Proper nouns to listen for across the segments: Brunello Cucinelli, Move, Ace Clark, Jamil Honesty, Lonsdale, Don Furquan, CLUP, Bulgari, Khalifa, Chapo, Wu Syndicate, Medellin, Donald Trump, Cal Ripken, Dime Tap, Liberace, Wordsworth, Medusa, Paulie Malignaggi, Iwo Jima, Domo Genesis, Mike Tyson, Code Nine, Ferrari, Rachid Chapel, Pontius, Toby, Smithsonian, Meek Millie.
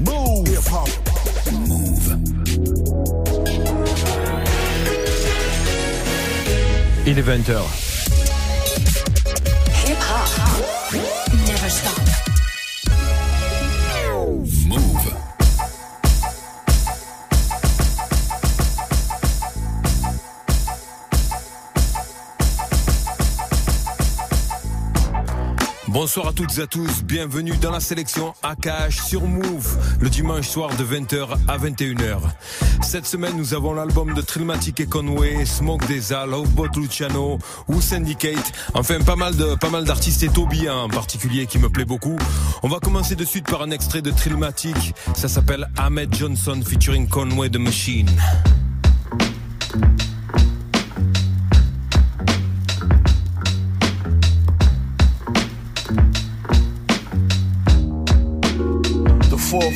Move. Hip hop. Move. Il est 20h. Hip hop. Never stop. Move. Bonsoir à toutes et à tous, bienvenue dans la sélection AKH sur Move, le dimanche soir de 20h à 21h. Cette semaine, nous avons l'album de Trillmatic et Conway, Smoke DZA, Loveboat Luciano, Wu Syndicate, enfin pas mal d'artistes et Toby en particulier qui me plaît beaucoup. On va commencer de suite par un extrait de Trillmatic, ça s'appelle Ahmed Johnson featuring Conway the Machine.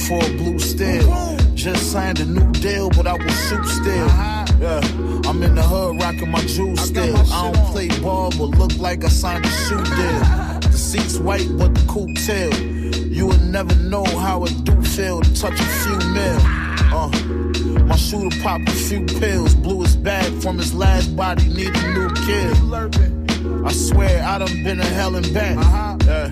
For a blue steel. Just signed a new deal, but I will shoot still. Yeah, I'm in the hood rocking my jewels still. I don't play ball, but look like I signed a shoe deal. The seat's white, but the coupe tail. You would never know how it do feel to touch a few mil. My shooter popped a few pills, blew his bag from his last body, need a new kid. I swear I done been to hell and back. Yeah.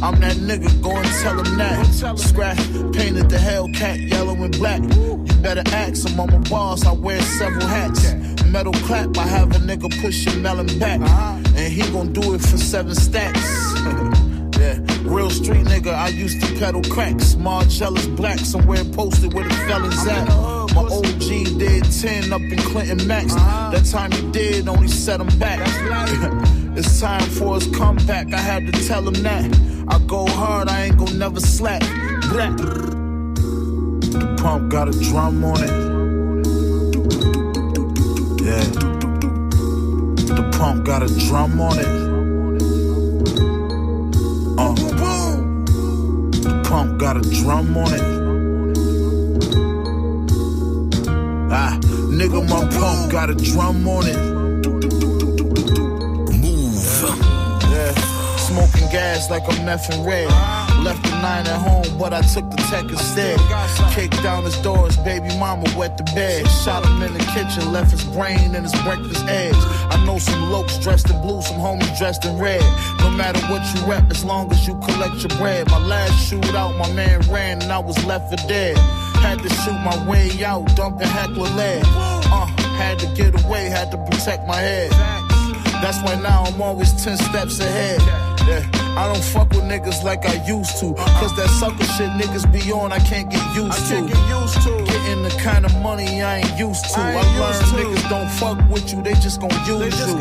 I'm that nigga, go and tell him that. Scratch, painted the Hellcat, yellow and black. You better ask him, I'm a boss, I wear several hats. Metal clap, I have a nigga push your melon back. And he gon' do it for 7 stacks. Yeah. Real street nigga, I used to peddle crack. Smart, jealous, black, somewhere posted where the fellas at. My OG did 10 up in Clinton Max. That time he did, only set him back. It's time for his comeback, I had to tell him that. I go hard, I ain't gon' never slack. Black. The pump got a drum on it. Yeah. The pump got a drum on it. The pump got a drum on it. Ah, nigga, my pump got a drum on it. Smoking gas like I'm meth and red. Left the 9 at home, but I took the tech instead. Kicked down his doors, baby mama wet the bed. Shot him in the kitchen, left his brain and his breakfast eggs. I know some lokes dressed in blue, some homies dressed in red. No matter what you rep, as long as you collect your bread. My last shootout, my man ran and I was left for dead. Had to shoot my way out, dumped a heckler lead. Had to get away, had to protect my head. That's why now I'm always 10 steps ahead. Yeah. I don't fuck with niggas like I used to. Cause that sucker shit niggas be on, I can't get used to. Getting the kind of money I ain't used to. I learned niggas don't fuck with you, they just gon' use you.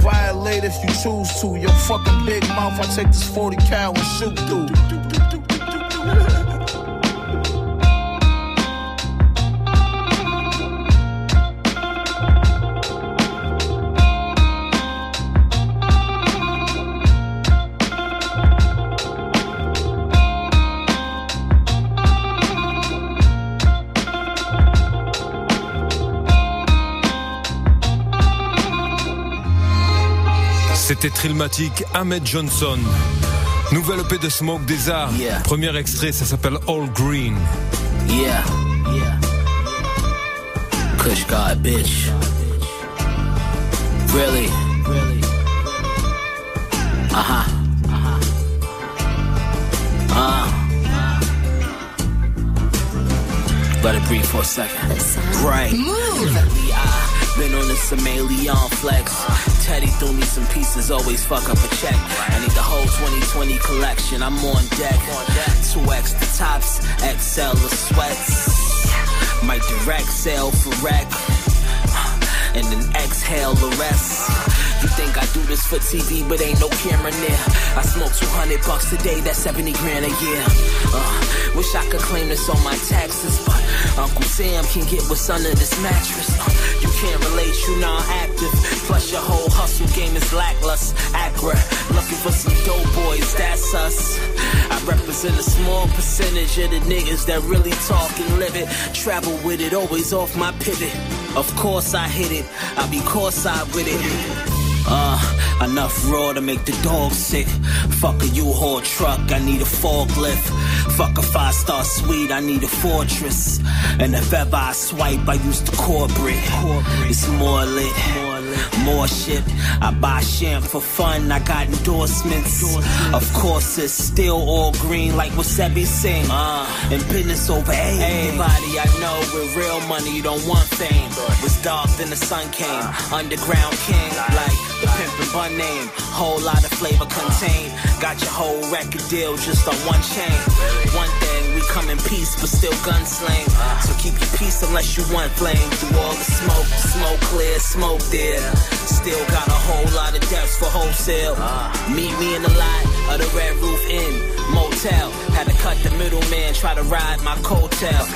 Violate if you choose to. Your fucking big mouth, I take this 40 cal and shoot through. C'était Trillmatic, Ahmed Johnson. Nouvelle EP de Smoke DZA. Yeah. Premier extrait, ça s'appelle All Green. Yeah, yeah. Kush God, bitch. Really? Really? Aha. Aha. Let it breathe for a second. Right. Move. Yeah. Been on this Somalian flex. Teddy threw me some pieces, always fuck up a check. I need the whole 2020 collection, I'm on deck. 2X the tops, XL the sweats. My direct sale for wreck. And then exhale the rest. You think I do this for TV, but ain't no camera near. I smoke $200 a day, that's 70 grand a year. Wish I could claim this on my taxes, but Uncle Sam can get what's under this mattress. You can't relate, you non-active. Plus your whole hustle game is lackluster, accurate. Looking for some dope boys, that's us. I represent a small percentage of the niggas that really talk and live it. Travel with it, always off my pivot. Of course I hit it, I be course-eyed with it. Enough raw to make the dog sick. Fuck a U-Haul truck, I need a forklift. Fuck a 5-star suite, I need a fortress. And if ever I swipe, I use the corporate. It's more lit, more shit. I buy sham for fun, I got endorsements. Of course it's still all green like Wasabi Singh. And business over A. Everybody I know with real money don't want fame. Was dark then the sun came, underground king like the pimpin' bun name, whole lot of flavor contained. Got your whole record deal just on one chain. One thing, we come in peace but still gunsling. So keep your peace unless you want flame. Through all the smoke, smoke clear, smoke there. Still got a whole lot of depths for wholesale. Meet me in the lot of the Red Roof Inn Motel. Had to cut the middleman, try to ride my coattail.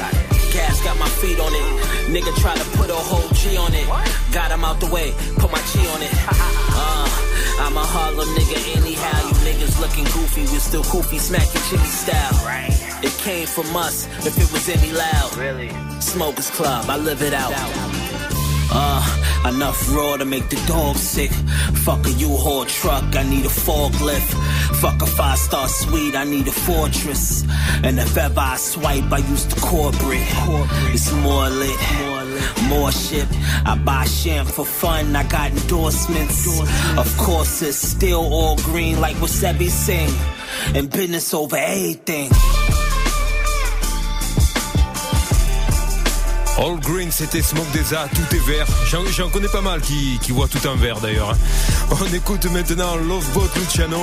Gas got my feet on it. Nigga try to put a whole G on it. Got him out the way, put my G on it. I'm a Harlem nigga anyhow. You niggas looking goofy, we still goofy, smacking Jimmy style. It came from us, if it was any loud. Smokers Club, I live it out. Enough raw to make the dog sick. Fuck a U-Haul truck, I need a forklift. Fuck a 5-star suite, I need a fortress. And if ever I swipe, I use the corporate. It's more lit, more shit. I buy sham for fun, I got endorsements. Of course it's still all green like Wasabi Singh. And business over everything. All Green, c'était Smoke DZA, tout est vert. J'en connais pas mal qui voient tout en vert d'ailleurs. On écoute maintenant Loveboat Luciano.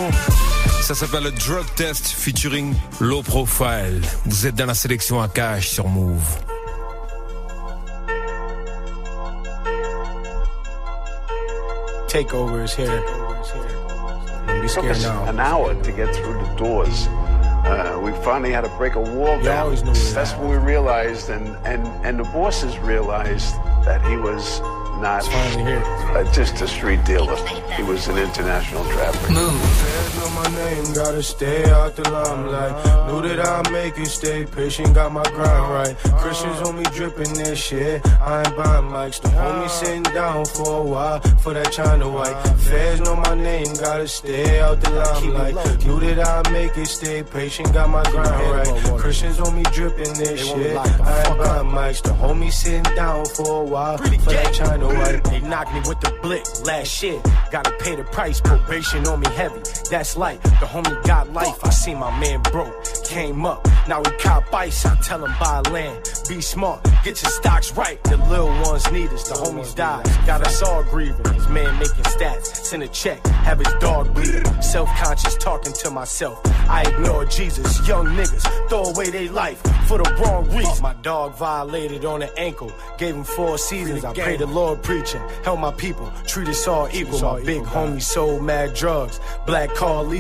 Ça s'appelle le Drug Test featuring Low Profile. Vous êtes dans la sélection à cash sur Move. Takeover is here. Don't be scared now. An hour to get through the doors. We finally had to break a wall down. That's what we realized, and the bosses realized that he was not just a street dealer. He was an international trafficker. Move. My name, gotta stay out the limelight. Knew that I'd make it, stay patient, got my grind right. Christians on me dripping that shit, I ain't buying mics. The homie sitting down for a while for that China white. Feds know my name, gotta stay out the limelight. Knew that I'd make it, stay patient, got my grind right. Christians on me dripping that shit, I ain't buying mics. The homie sitting down for a while for that China white. They knocked me with the blick last year, gotta pay the price, probation on me heavy, that's life. The homie got life, I see my man broke, came up, now we cop ice, I tell him buy land, be smart, get your stocks right, the little ones need us, the homies died, got us all grieving, his man making stats, send a check, have his dog bleeding, self-conscious talking to myself, I ignore Jesus, young niggas, throw away they life, for the wrong reason, my dog violated on the ankle, gave him 4 seasons, I prayed the Lord preaching, help my people, treat us all equal, my big homie sold mad drugs, black car leaders.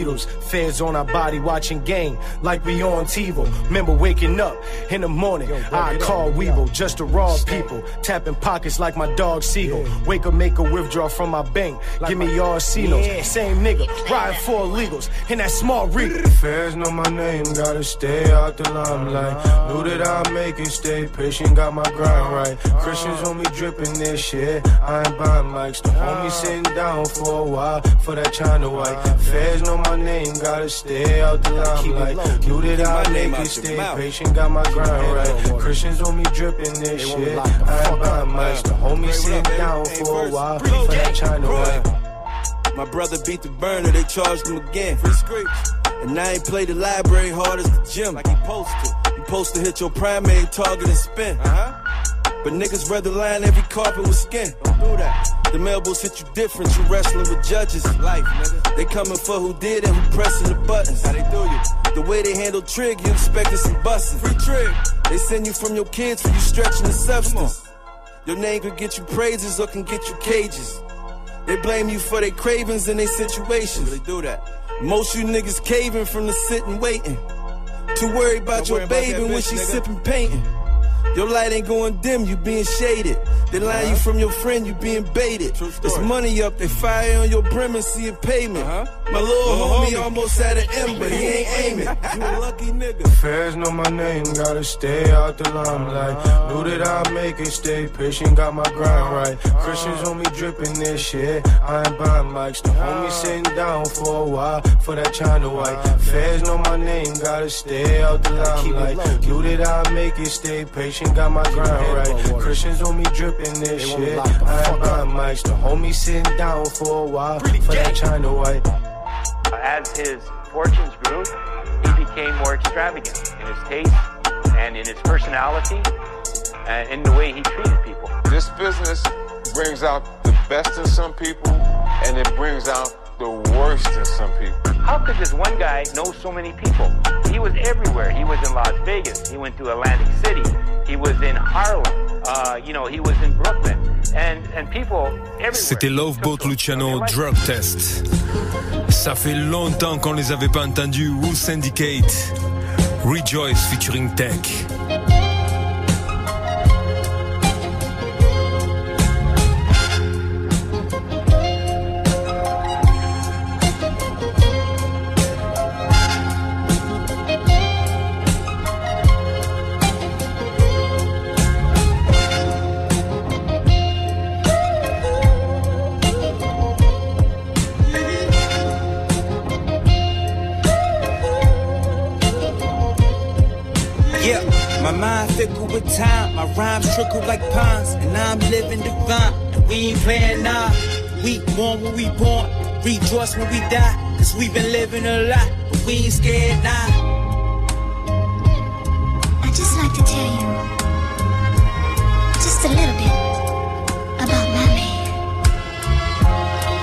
Feds on our body watching game like we on TiVo. Remember waking up in the morning, I call Weevil just to rob people. Tapping pockets like my dog Seagull. Wake up, make a withdrawal from my bank. Give me Arsenos, same nigga. Riding for illegals in that small reader. Feds know my name, gotta stay out the limelight. Knew that I'd make it, stay patient, got my grind right. Christians on me dripping this shit, I ain't buying mics. The homie sitting down for a while for that China white. Feds know my name, gotta stay out the limelight. Knew that I'd make it, stay patient, got my grind right. Christians on me dripping this shit, I ain't buying mics. The homie sitting down for a while for that China white. My brother beat the Berner, they charged him again. Free scrapes. And I ain't play the library hard as the gym. Like he posted. You supposed to hit your primary target and spin. But niggas rather line every carpet with skin. Don't do that. The elbows hit you different. You wrestling with judges. Life, nigga. They coming for who did and who pressing the buttons. How they do you? The way they handle trig, you expecting some busting. Free trig. They send you from your kids for you stretching the substance. Your name could get you praises or can get you cages. They blame you for their cravings and their situations. They do that. Most you niggas caving from the sitting waiting. Too worried about your baby when she sipping painting. Your light ain't going dim, you being shaded. They line you from your friend, you being baited. It's money up, they fire on your brim and see it payment. My little homie almost had an M, but he ain't aiming. You a lucky nigga. Fans know my name, gotta stay out the limelight. Knew that I'd make it, stay patient, got my grind right. Christians on me dripping this shit, I ain't buying mics. The homie sitting down for a while for that China white. Fans know my name, gotta stay out the limelight. Knew that I'd make it, stay patient, got my grind right. Christians on me dripping this shit, I ain't buying mics. The homie sitting down for a while for that China white. As his fortunes grew, he became more extravagant in his taste and in his personality and in the way he treated people. This business brings out the best in some people and it brings out the worst in some people. How could this one guy know so many people? He was everywhere. He was in Las Vegas. He went to Atlantic City. He was in Harlem. You know, he was in Brooklyn. And people everywhere. C'était Loveboat Luciano, Drug Test. Ça fait longtemps qu'on les avait pas entendus. Wu Syndicate, Rejoice featuring Tech. Time, my rhymes trickle like ponds, and I'm living divine, and we ain't playing nah. We born when we born, rejoice when we die, cause we been living a lot, but we ain't scared nah. I just like to tell you, just a little bit, about my man.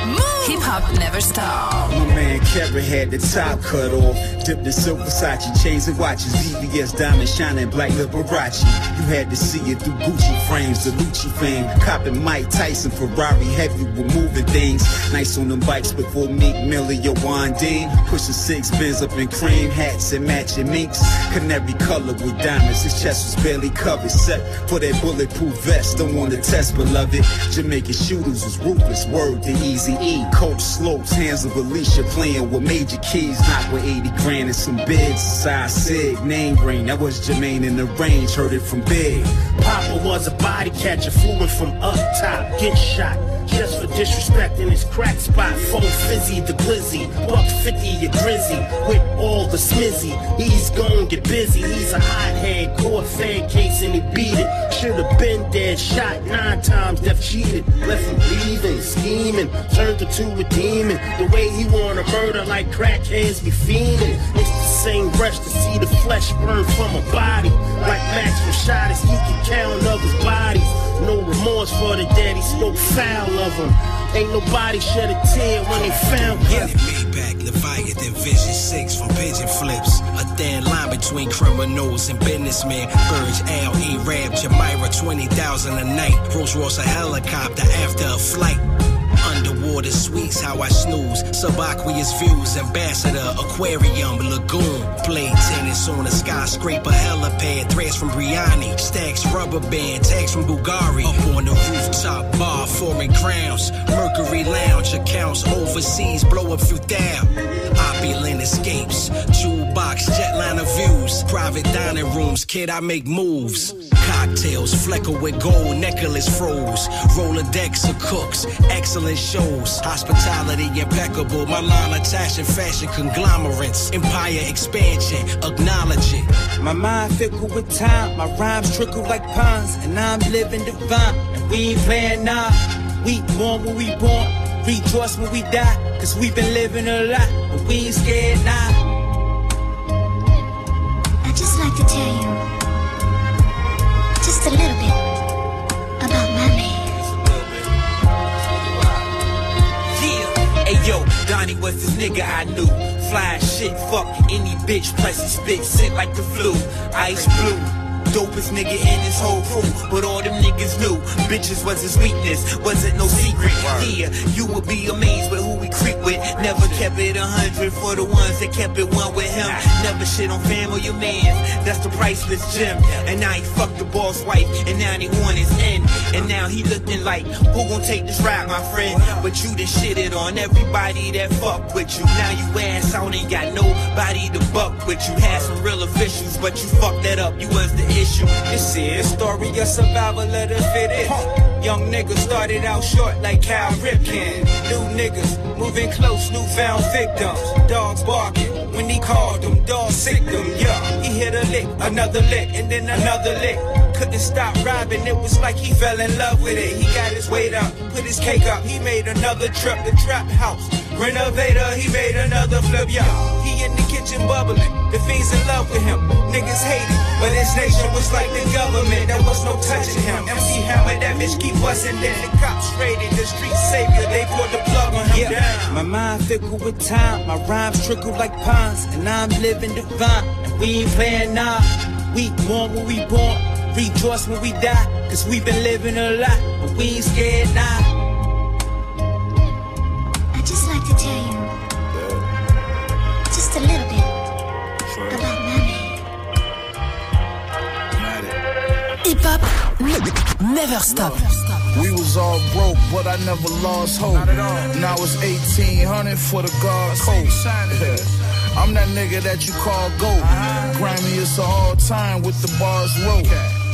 Move. Hip hop never stops. My man Kevin had the top cut off. Dipped in silver Versace, chains and watches, VVS diamonds shining black Liberace. You had to see it through Gucci frames, the Lucci fame, copping Mike Tyson, Ferrari heavy, we're moving things. Nice on them bikes before Meek Millie, your Wandine, pushing six bins up in cream, hats and matching minks. Canary color with diamonds, his chest was barely covered, except for that bulletproof vest. Don't want to test, beloved. Jamaican shooters was ruthless, word to Eazy-E. Coach Slopes, hands of Alicia, playing with major keys, not with 80 grand. And some bids, size sig, name green. That was Jermaine in the range, heard it from Big. Papa was a body catcher, flew in from up top, get shot just for disrespecting his crack spot. Full fizzy, the glizzy, $1.50 your grizzy, with all the smizzy. He's gonna get busy, he's a hothead, core fan case and he beat it. Should've been dead, shot 9 times, death cheated. Left him bleeding, scheming, turned into a demon. The way he wanna murder like crackheads be fiending. It's the same rush to see the flesh burn from a body. Like Max from Shottis, you can count others' bodies. No remorse for the dead, he spoke foul of him. Ain't nobody shed a tear when they found him. Maybach, Leviathan, Vision 6 from pigeon flips. A thin line between criminals and businessmen. Burge, Al, E-Rab, Jamira, 20,000 a night. Rolls Royce, a helicopter after a flight. Underwater suites, how I snooze. Subaqueous views, ambassador, aquarium, lagoon. Play tennis on a skyscraper, helipad. Threads from Briani, stacks, rubber band, tags from Bulgari. Up on the rooftop bar, foreign crowns. Mercury lounge accounts, overseas, blow a few down. Opulent escapes, jewel box, jetliner views. Private dining rooms, kid, I make moves. Cocktails, fleckled with gold, necklace froze. Rolodex of cooks, excellent shows. Hospitality impeccable, my line attached and fashion conglomerates. Empire expansion, acknowledge it. My mind fickle with time, my rhymes trickle like ponds. And I'm living divine, and we ain't playing nah. We born when we born, rejoice when we die. Cause we been living a lot, but we ain't scared nah. I just like to tell you, just a little bit about my man. Yeah. Ayo, Donnie was this nigga I knew. Fly shit, fuck any bitch, plus he spit sick like the flu. Ice blue. dopest nigga in his whole crew. But all them niggas knew bitches was his weakness, wasn't no secret. Yeah, you would be amazed with who we creep with. Never kept it 100 for the ones that kept it one with him. Never shit on family or man, that's the priceless gem. And now he fucked the boss wife, and now they want his end. And now he looking like, who gon' take this ride, my friend? But you done shitted on everybody that fuck with you. Now you ass out and got nobody to buck with you. Had some real officials, but you fucked that up, you was the issue. This is story of survival, let us fit in. Young niggas started out short like Cal Ripken. New niggas moving close, newfound victims. Dogs barking when he called them, dogs sick them, yeah. He hit a lick, another lick, and then another lick. Couldn't stop robbing, it was like he fell in love with it. He got his weight up, put his cake up, he made another trip to trap house. Renovator, he made another flip, yo. He in the kitchen bubbling, the fiends in love with him. Niggas hate it, but his nation was like the government. There was no touching him. MC Hammer, that bitch keep bustin', then the cops raided the street savior. They pulled the plug on him, yeah. Down. My mind fickle with time, my rhymes trickle like ponds. And I'm living divine, and we ain't playing now. We born when we born, rejoice when we die. Cause we been living a lot, but we ain't scared now. Just like to tell you, just a little bit about my name. Hip hop never stop. We was all broke, but I never lost hope. Now it's 1800 for the guard coat. I'm that nigga that you call gold. Grammy is all time with the bars rope.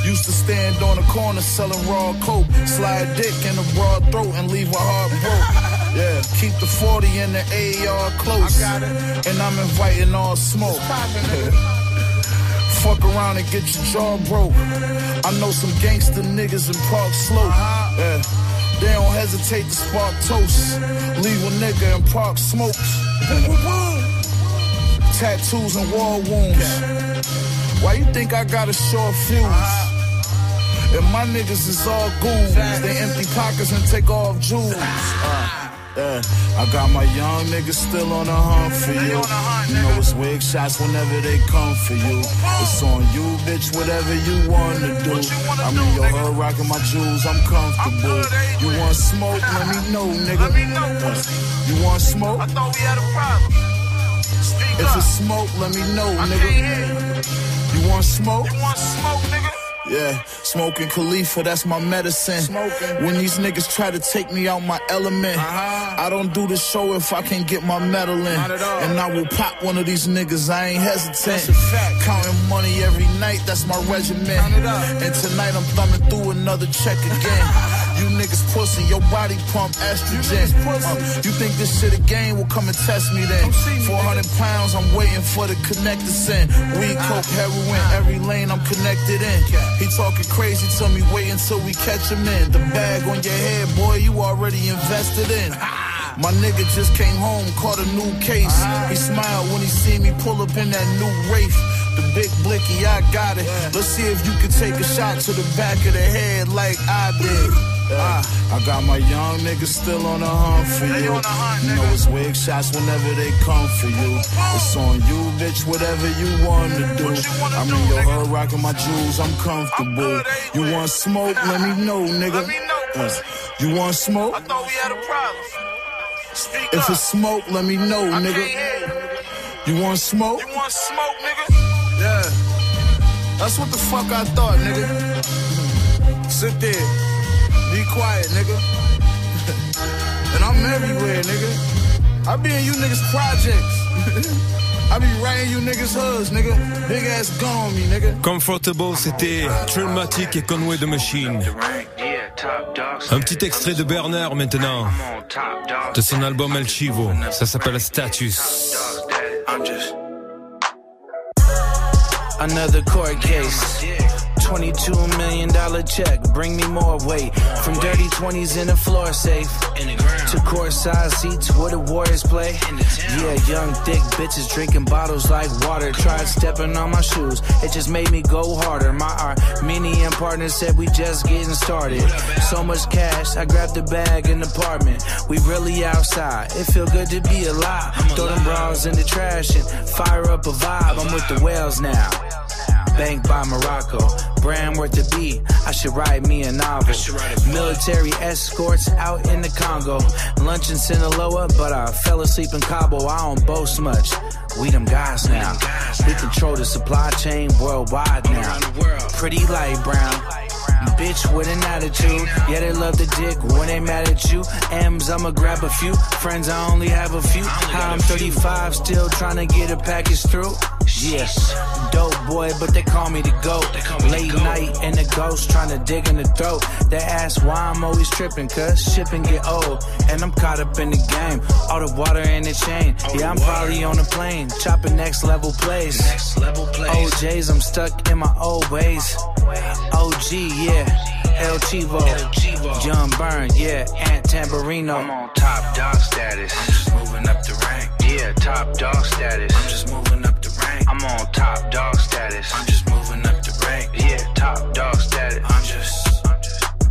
Used to stand on the corner selling raw coke, slide dick in a broad throat and leave a heart broke. Yeah, keep the 40 in the AR close. I got it. And I'm inviting all smoke. Fuck around and get your jaw broke. I know some gangster niggas in Park Slope. Yeah, they don't hesitate to spark toast. Leave a nigga in Park Smokes. Tattoos and war wounds. Why you think I got a short fuse? And my niggas is all goons. They empty pockets and take off jewels. Yeah, I got my young niggas still on the hunt for you. You know it's wig shots whenever they come for you. It's on you, bitch, whatever you wanna do. I'm in your hood rocking my jewels, I'm comfortable. You want smoke? Let me know, nigga. You want smoke? I thought we had a problem. If it's smoke, let me know, nigga. You want smoke? You want smoke, nigga? Yeah, smoking Khalifa, that's my medicine. Smoking. When these niggas try to take me out my element, I don't do the show if I can't get my medal in. And I will pop one of these niggas, I ain't hesitant. Counting money every night, that's my regimen. And tonight I'm thumbing through another check again. You niggas pussy, your body pump estrogen. You think this shit a game? Will come and test me then. 400 pounds, I'm waiting for the connector send. Weed, coke, heroin, every lane I'm connected in. He talking crazy to me, wait until we catch him in. The bag on your head, boy, you already invested in. My nigga just came home, caught a new case. He smiled when he see me pull up in that new Wraith. The big blicky, I got it. Let's see if you can take a shot to the back of the head like I did. I got my young niggas still on the hunt for you. You know it's wig shots whenever they come for you. It's on you, bitch, whatever you wanna do. I'm in your hood rocking my jewels, I'm comfortable. You want smoke? Let me know, nigga. You want smoke? I thought we had a problem. If it's smoke, let me know, nigga. You want smoke? You want smoke, nigga? Yeah. That's what the fuck I thought, nigga. Sit there. Be quiet, nigga. And I'm everywhere, nigga. I be in you niggas' projects. I be right in you niggas' hoods, nigga. Big ass gun on me, nigga. Comfortable, c'était Trillmatic et Conway the Machine. Un petit extrait de Berner maintenant, de son album El Chivo. Ça s'appelle Status. Another court case. $22 million check, bring me more weight. From dirty 20s in a floor safe to court-sized seats where the Warriors play. Yeah, young, thick bitches drinking bottles like water. Tried stepping on my shoes, it just made me go harder. My Armenian partner said we just getting started. So much cash, I grabbed the bag in the apartment. We really outside, it feel good to be alive. Throw them bras in the trash and fire up a vibe. I'm with the whales now. Bank by Morocco. Brand worth to be. I should write me a novel. Military escorts out in the Congo. Lunch in Sinaloa, but I fell asleep in Cabo. I don't boast much. We them guys now. We control the supply chain worldwide now. Pretty light brown. Bitch with an attitude. Yeah, they love the dick when they mad at you. M's, I'ma grab a few. Friends, I only have a few. I'm 35, still trying to get a package through. Yes, dope boy, but they call me the GOAT. Late night and the ghost trying to dig in the throat. They ask why I'm always tripping, cause shipping get old. And I'm caught up in the game. All the water in the chain. Yeah, I'm probably on a plane, chopping next level plays. OJs, I'm stuck in my old ways. OG, yeah, El Chivo, John Byrne, yeah, Aunt Tamburino. I'm on top dog status, I'm just moving up the rank. Yeah, top dog status, I'm just moving up the rank. I'm on top dog status, I'm just moving up the rank. Yeah, top dog status,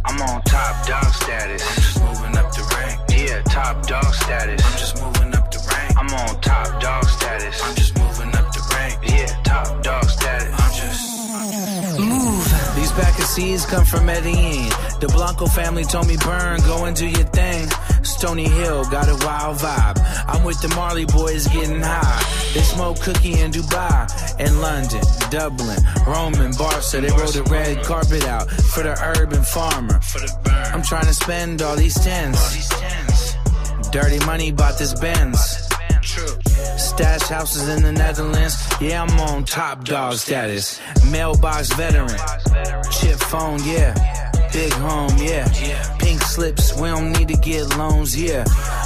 I'm on top dog status, I'm just moving up the rank. Yeah, top dog status, I'm just moving up the rank. I'm on top dog status, I'm just moving up the rank. Yeah, top dog status, I'm just move. These pack of seeds come from Medellin. The Blanco family told me, Burn, go and do your thing. Stony Hill got a wild vibe. I'm with the Marley boys getting high. They smoke cookie in Dubai, in London, Dublin, Rome and Barca. They rolled the red carpet out for the urban farmer. I'm trying to spend all these tens. Dirty money bought this Benz. Stash houses in the Netherlands. Yeah, I'm on top dog status. Mailbox veteran. Chip phone, yeah. Big home, yeah. Pink slips, we don't need to get loans, yeah.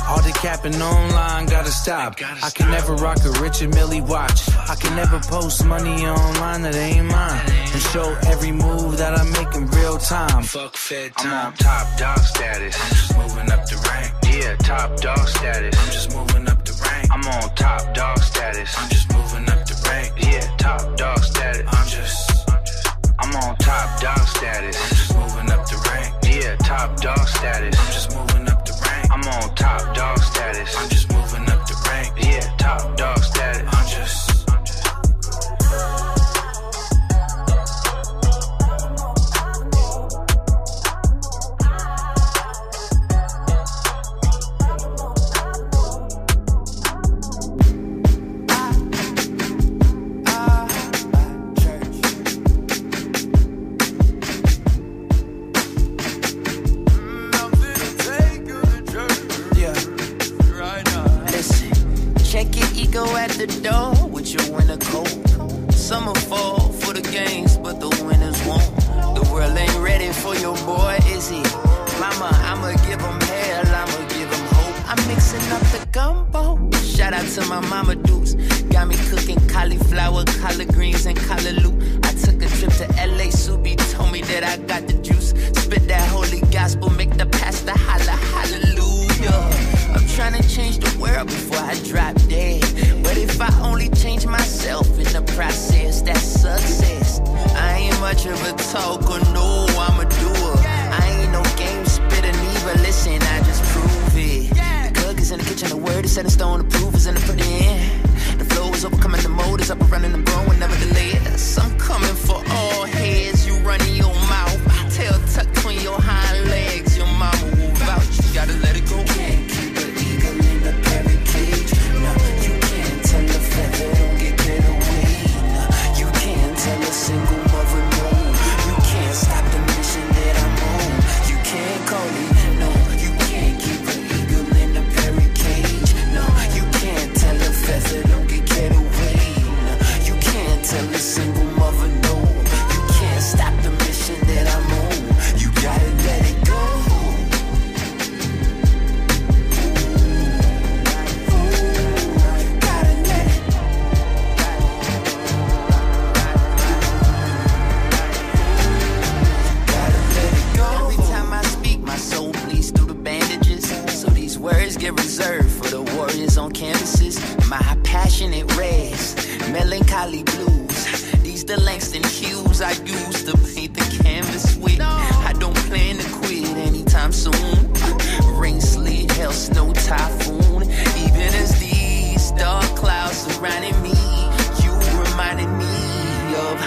All the capping online, gotta stop. I can never rock a Richard Millie watch. I can never post money online that ain't mine. And show every move that I make in real time. Fuck fed time. I'm on top dog status. I'm just moving up the rank. Yeah, top dog status. I'm just moving up the rank. I'm on top dog status. I'm just moving up the rank. Yeah, top dog status. I'm on top dog status. I'm just moving up the rank. Yeah, top dog status. I'm just moving up the rank. I'm on top dog status. I'm just moving up the rank. Yeah, top dog status. I'm just.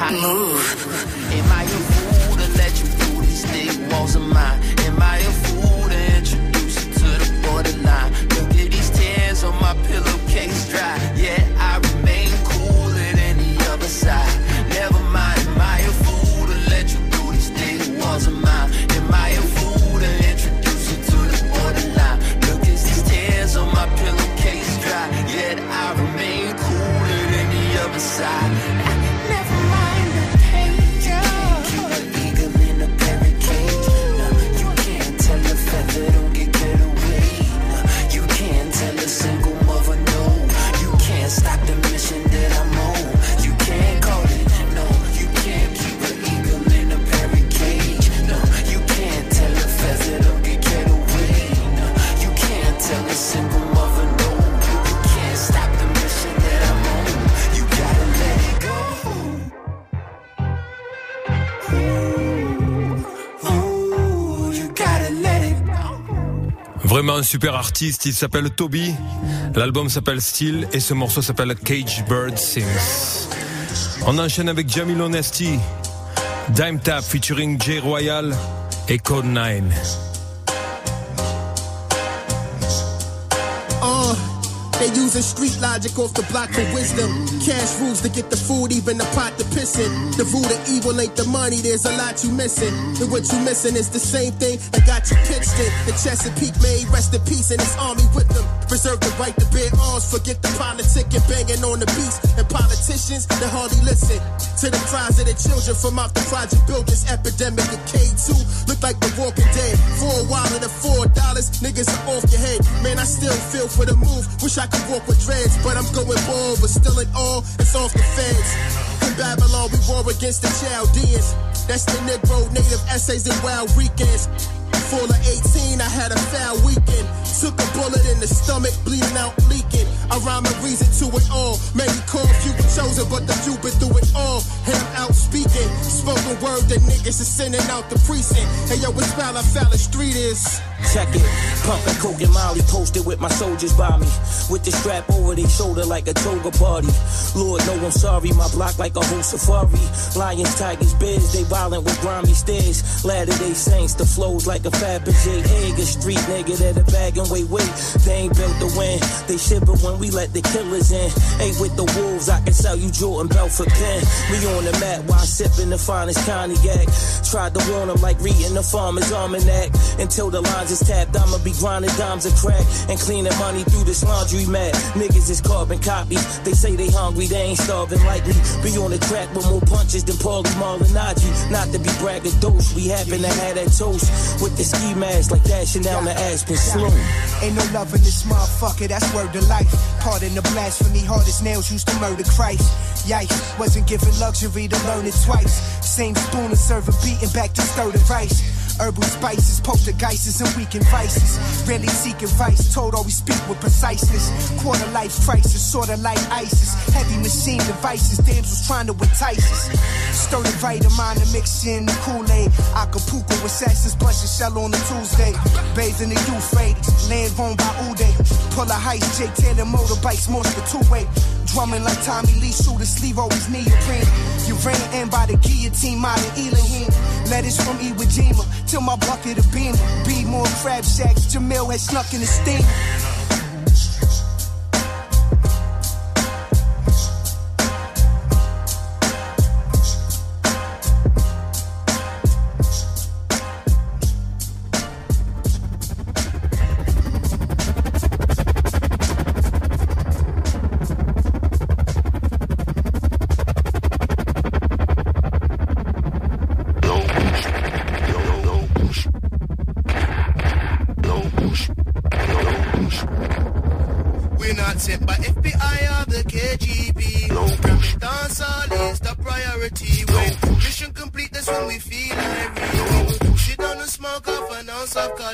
I move. Am I a fool to let you through these thick walls of mine? Am I a fool to introduce you to the borderline? Look at these tears on my pillowcase dry. Yeah, I remain cooler than the other side. Never mind, am I a fool to let you through these thick walls of mine? Am I a fool to introduce you to the borderline? Look at these tears on my pillowcase dry. Yet I remain cooler than the other side. Vraiment un super artiste, il s'appelle Toby, l'album s'appelle Steel et ce morceau s'appelle Cage Bird Sings. On enchaîne avec Jamil Honesty, Dime Tap featuring Jay Royal et Code Nine. They using street logic off the block of wisdom. Cash rules to get the food, even the pot to piss in. The root of evil ain't the money, there's a lot you missing. And what you missing is the same thing that got you pitched in. The Chesapeake made rest in peace and his army with them. Preserve the right to bear arms, forget the politic and banging on the beats. And politicians that hardly listen to the cries of the children from out the project buildings. Epidemic in K2 look like the walking dead. For a while and the $4, niggas are off your head. Man, I still feel for the move, wish I could walk with dreads, but I'm going bald, but still in awe, it's off the feds. In Babylon, we war against the Chaldeans. That's the Negro native essays and wild weekends. Full of 18, I had a foul weekend. Took a bullet in the stomach, bleeding out, leaking. I rhyme a reason to it all. Many call few were chosen, but the few been through it all. Him out speaking, spoken word that niggas is sending out the precinct. Hey yo, it's foul, I foul, the street is. Check it, pumping coke and molly, posted with my soldiers by me. With the strap over their shoulder like a toga party. Lord, no, I'm sorry, my block like a whole safari. Lions, tigers, bears, they violent with grimy stares. Latter-day Saints, the flows like a Fabergé egg, a street nigga that a bag and wait. They ain't built to win. They shiver when we let the killers in. Ain't with the wolves, I can sell you Jordan Belt for pen. Me on the mat while sipping the finest cognac. Tried to warn them like reading the farmer's almanac. Until the lines is tapped, I'ma be grinding dimes a crack and cleaning money through this laundry mat. Niggas is carbon copies. They say they hungry, they ain't starving likely. Be on the track with more punches than Paulie Malignaggi. Not to be braggadocious, we happen to have that toast with the ski mask like dashing down the Aspen slope. Ain't no love in this motherfucker, that's word to life. Pardon the blasphemy, hard as nails, used to murder Christ. Yikes, wasn't given luxury to learn it twice. Same spoon and serve a beating back to stir the rice. Herbal spices, poltergeists, and weakened vices. Rarely seek advice, told always speak with preciseness. Quarter-life crisis, sorta like ISIS. Heavy machine devices, damsels trying to entice us. Stir the vitamin and mix in the Kool-Aid. Acapulco assassins, blush a shell on a Tuesday. Bathe in the Euphrates, land owned by Uday. Pull a heist, Jake Taylor motorbikes, most for two-way. Drumming like Tommy Lee, shoot a sleeve, always need a ring. You ran in by the guillotine, modern Elohim. Letters from Iwo Jima, till my bucket of beam. Be more crab shacks, Jamil had snuck in the steam.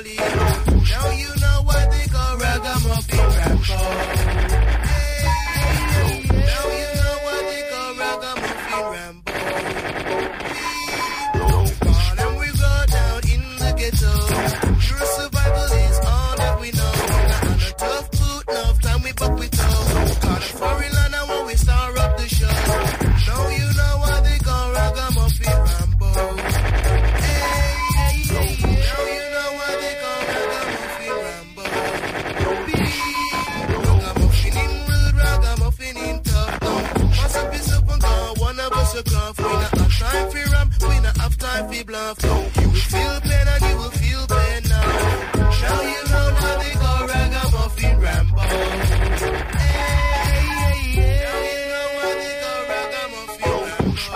Now you know why they gon' gauche.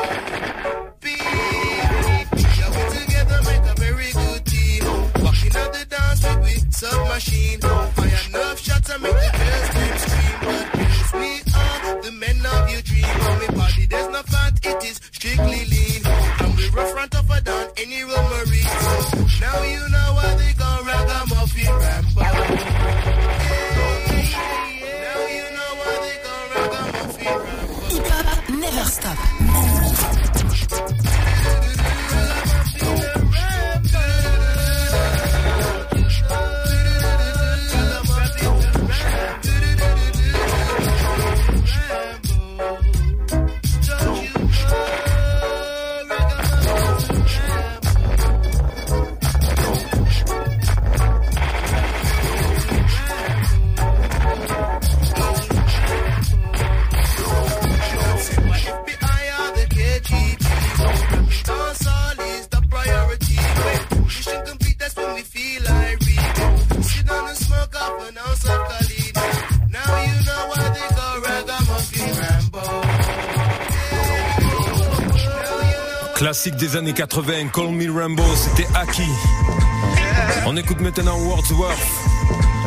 Classique des années 80, Call Me Rambo, c'était Aki. On écoute maintenant Wordsworth,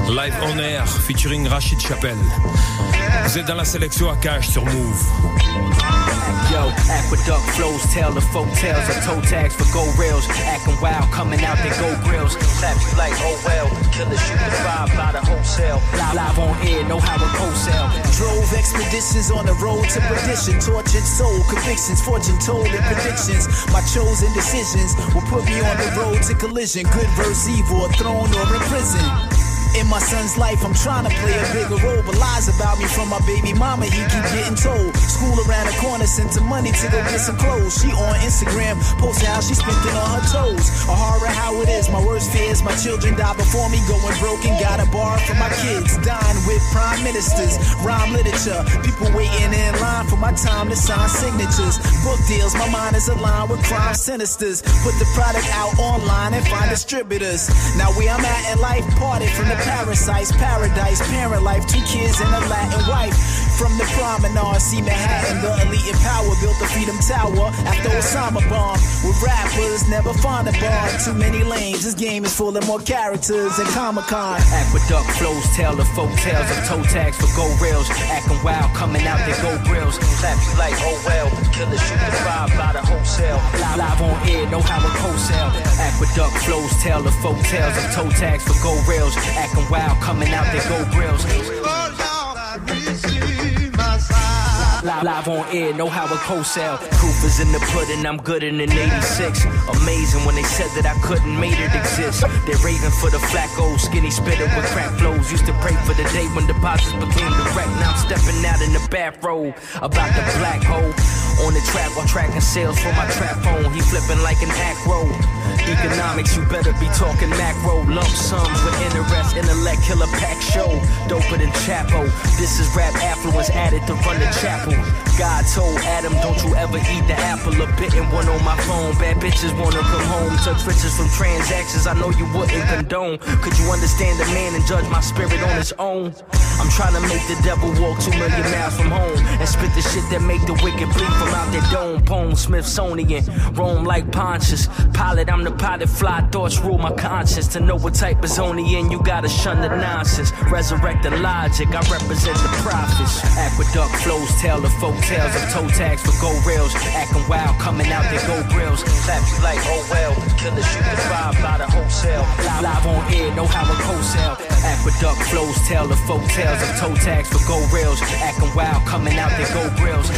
Live on Air, featuring Rachid Chapel. Vous êtes dans la sélection Akash sur Move. Yo, aqueduct flows, tell the folk tales of toe tags for gold rails. Acting wild, coming out their gold grills. Clap you like, oh well, killer shoot the vibe by the wholesale. Live on air, know how to wholesale. Drove expeditions on the road to perdition. Tortured soul, convictions, fortune told and predictions. My chosen decisions will put me on the road to collision. Good versus evil, a throne or a prison. In my son's life, I'm trying to play a bigger role, but lies about me from my baby mama, he keep getting told. School around the corner, sent some money to go get some clothes. She on Instagram, posting how she spent it on her toes. A horror how it is, my worst fears, my children die before me, going broke and got a bar for my kids. Dying with prime ministers, rhyme literature, people waiting in line for my time to sign signatures. Book deals, my mind is aligned with crime sinisters. Put the product out online and find distributors. Now where I'm at in life, parted from the parasites, paradise, parent life, two kids and a Latin wife. From the promenade, see Manhattan, the elite in power, built the Freedom Tower after Osama bombed. With rappers, never find a bar, too many lanes, this game is full of more characters than Comic-Con. Aqueduct flows, tell the folk tales of toe tags for gold rails. Acting wild, coming out their gold grills. Clap you like, oh well, killer shoot the vibe by the wholesale. Live on air, know how to wholesale. Aqueduct flows, tell the folk tales of toe tags for gold rails. Acting wild, coming out their gold grills. Live on air, know how it wholesale. Proof is in the pudding, I'm good in an 86. Amazing when they said that I couldn't, made it exist. They're raving for the flacco, skinny spitter with crack flows. Used to pray for the day when deposits became direct. Now I'm stepping out in the bathrobe, about the black hole. On the track while tracking sales for my trap phone. He flipping like an acro. Economics, you better be talking macro. Lump sums with interest, intellect, killer pack show. Doper than Chapo. This is rap affluence added to run the chapel. God told Adam, don't you ever eat the apple. A bitten one on my phone. Bad bitches wanna come home. Touch riches from transactions I know you wouldn't condone. Could you understand a man and judge my spirit on his own? I'm trying to make the devil walk 2 million miles from home and spit the shit that make the wicked bleed from out their dome. Pone Smithsonian, roam like Pontius. Pilot, I'm the pilot, fly thoughts rule my conscience. To know what type is only in, you gotta shun the nonsense. Resurrect the logic, I represent the prophets. Aqueduct flows, tell the folk tales of toe tags for gold rails. Acting wild, coming out their gold grills. Clap you like, oh well, killer shoot the vibe by the wholesale. Live on air, know how it wholesale. Aqueduct flows, tell the folk tales of toe tags for gold rails. Acting wild, coming out their gold grills.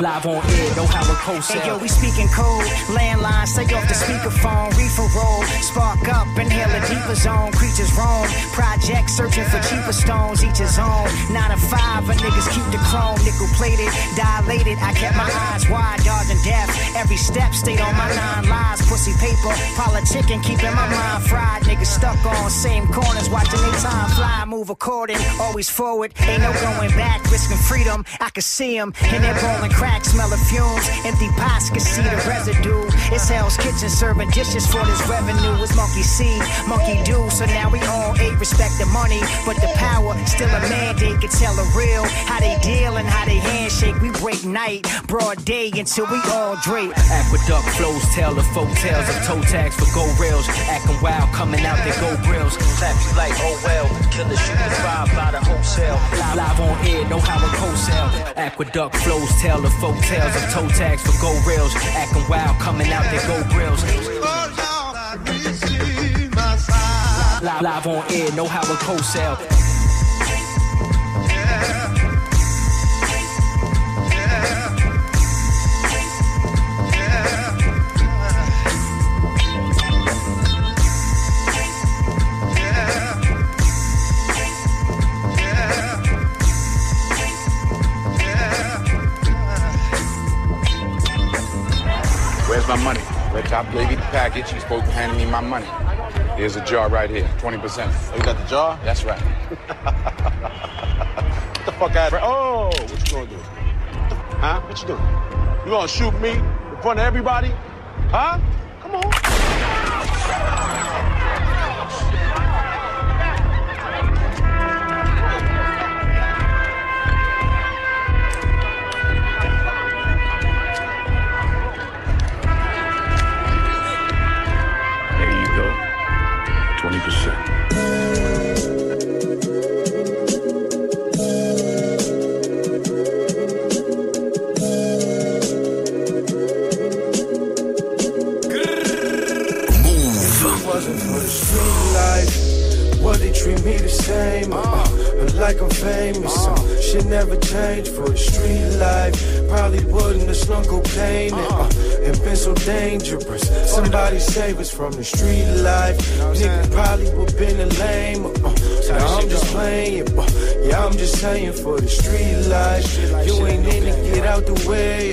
Live on air, know how it wholesale. Hey yo, we speaking code, landline, stay off the speakerphone. Reefer roll, spark up, inhale a deeper zone. Creatures roam, project searching for cheaper stones. Each his own, 9 to 5, but niggas keep the chrome. Nickel plated, dilated, I kept my eyes wide, dodging death. Every step stayed on my 9 lives. Pussy paper, politicking, keeping my mind fried. Niggas stuck on same corners, watching their time fly. Move according, always forward, ain't no going back. Risking freedom, I can see them, and they're balling crack smell of fumes, empty pots can see the residue. It's Hell's Kitchen serving dishes for this revenue. It's monkey see, monkey do. So now we all ain't respect the money, but the power still a mandate. Can tell the real how they deal and how they handshake. We break night, broad day until we all drape. Aqueduct flows tell the folk tales of toe tags for gold rails. Acting wild, coming out their gold grills. Clap you like oh well, killer shooters vibe by the wholesale. Live on air, know how it wholesale. Aqueduct flows tell the folk tales of toe tags for gold rails. Acting wild, coming out their gold grills. Live on air, know how it wholesale. My money. Red Top gave you the package. He's supposed to hand me my money. Here's a jar right here, 20%. Oh, you got the jar? That's right. What the fuck out of here? Oh, what you gonna do? Huh? What you doing? You gonna shoot me in front of everybody? Huh? Come on. Like I'm famous, shit never changed for the street life. Probably wouldn't have slung cocaine and been so dangerous. Somebody save us from the street life. Nigga probably would've been a lame. Now I'm just playing, yeah, I'm just saying for the street life. You ain't in it, get out the way.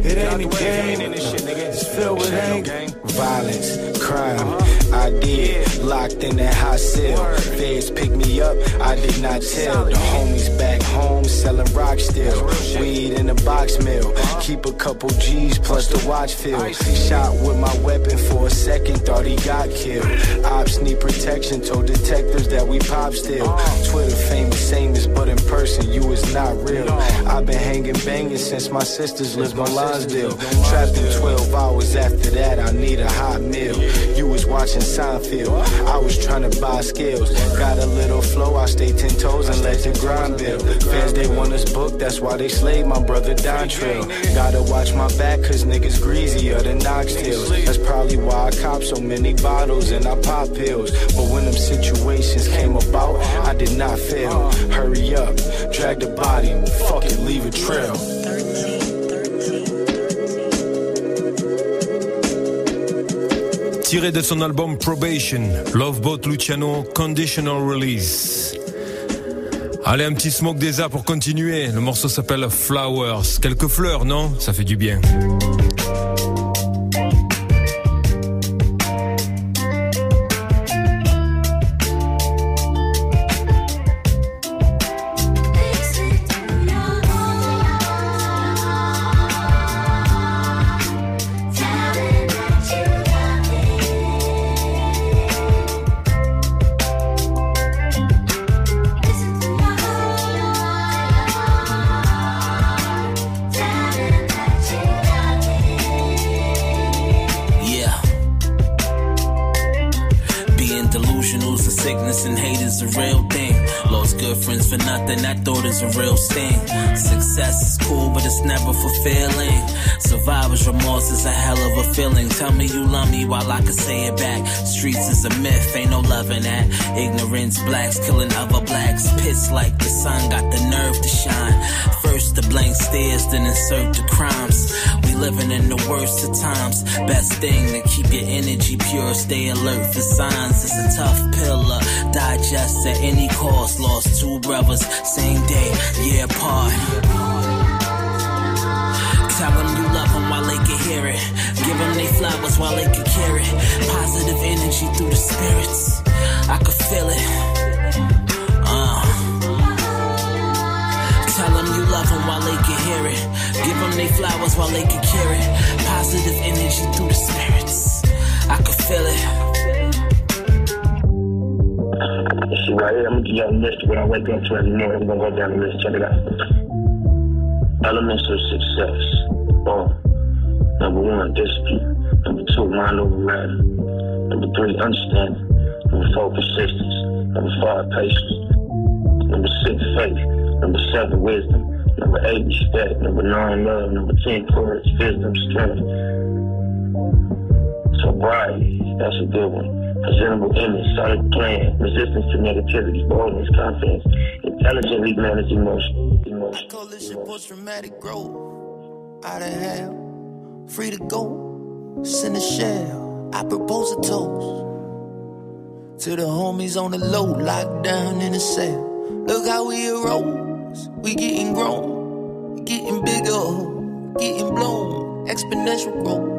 It ain't a game. It's filled with anger, violence, crime. I did, locked in that hot cell. Feds picked me up, I did not tell. The homies back home selling rock still. Weed in a box mill, keep a couple G's plus the watch filled. Shot with my weapon for a second, thought he got killed. Ops need protection, told detectives that we pop still. Twitter famous, famous, but in person you is not real. I've been hanging banging since my sisters lived on Lonsdale. Trapped in 12 hours after that, I need a hot meal. You was watching Seinfeld, I was trying to buy skills. Got a little flow, I stay 10 toes and let the grind build. Fans, they want us booked, that's why they slayed my brother Dontrell. Gotta watch my back, cause niggas greasier than Knoxville. That's probably why I cop so many bottles and I pop pills. But when them situations came about, I did not fail. Hurry up, drag the body, fuck it, leave a trail. Tiré de son album Probation, Loveboat Luciano, Conditional Release. Allez, un petit Smoke DZA pour continuer. Le morceau s'appelle Flowers. Quelques fleurs, non? Ça fait du bien. Remorse is a hell of a feeling. Tell me you love me while I can say it back. Streets is a myth, ain't no loving that. Ignorance, blacks killing other blacks. Pissed like the sun, got the nerve to shine. First the blank stares, then insert the crimes. We living in the worst of times. Best thing to keep your energy pure. Stay alert for signs. It's a tough pill to digest at any cost. Lost two brothers, same day, year apart. Tell them you love them while they can hear it. Give them they flowers while they can carry it. Positive energy through the spirits. I could feel it. Tell them you love them while they can hear it. Give them they flowers while they can cure it. Positive energy through the spirits. I can feel it. See, right here, I'm gonna get on this. When I wake up to every morning, I'm gonna go down the list. Check it out. Elements of success. Number one, discipline. Number two, mind over matter. Number three, understanding. Number four, persistence. Number five, patience. Number six, faith. Number seven, wisdom. Number eight, respect. Number nine, love. Number 10, courage, wisdom, strength. Sobriety, that's a good one. Presentable image, solid plan, resistance to negativity, boldness, confidence, intelligently managed emotion. I call this shit post-traumatic growth. Out of hell, free to go. Send a shell, I propose a toast. To the homies on the low, locked down in a cell. Look how we arose, we getting grown, getting bigger, getting blown, exponential growth.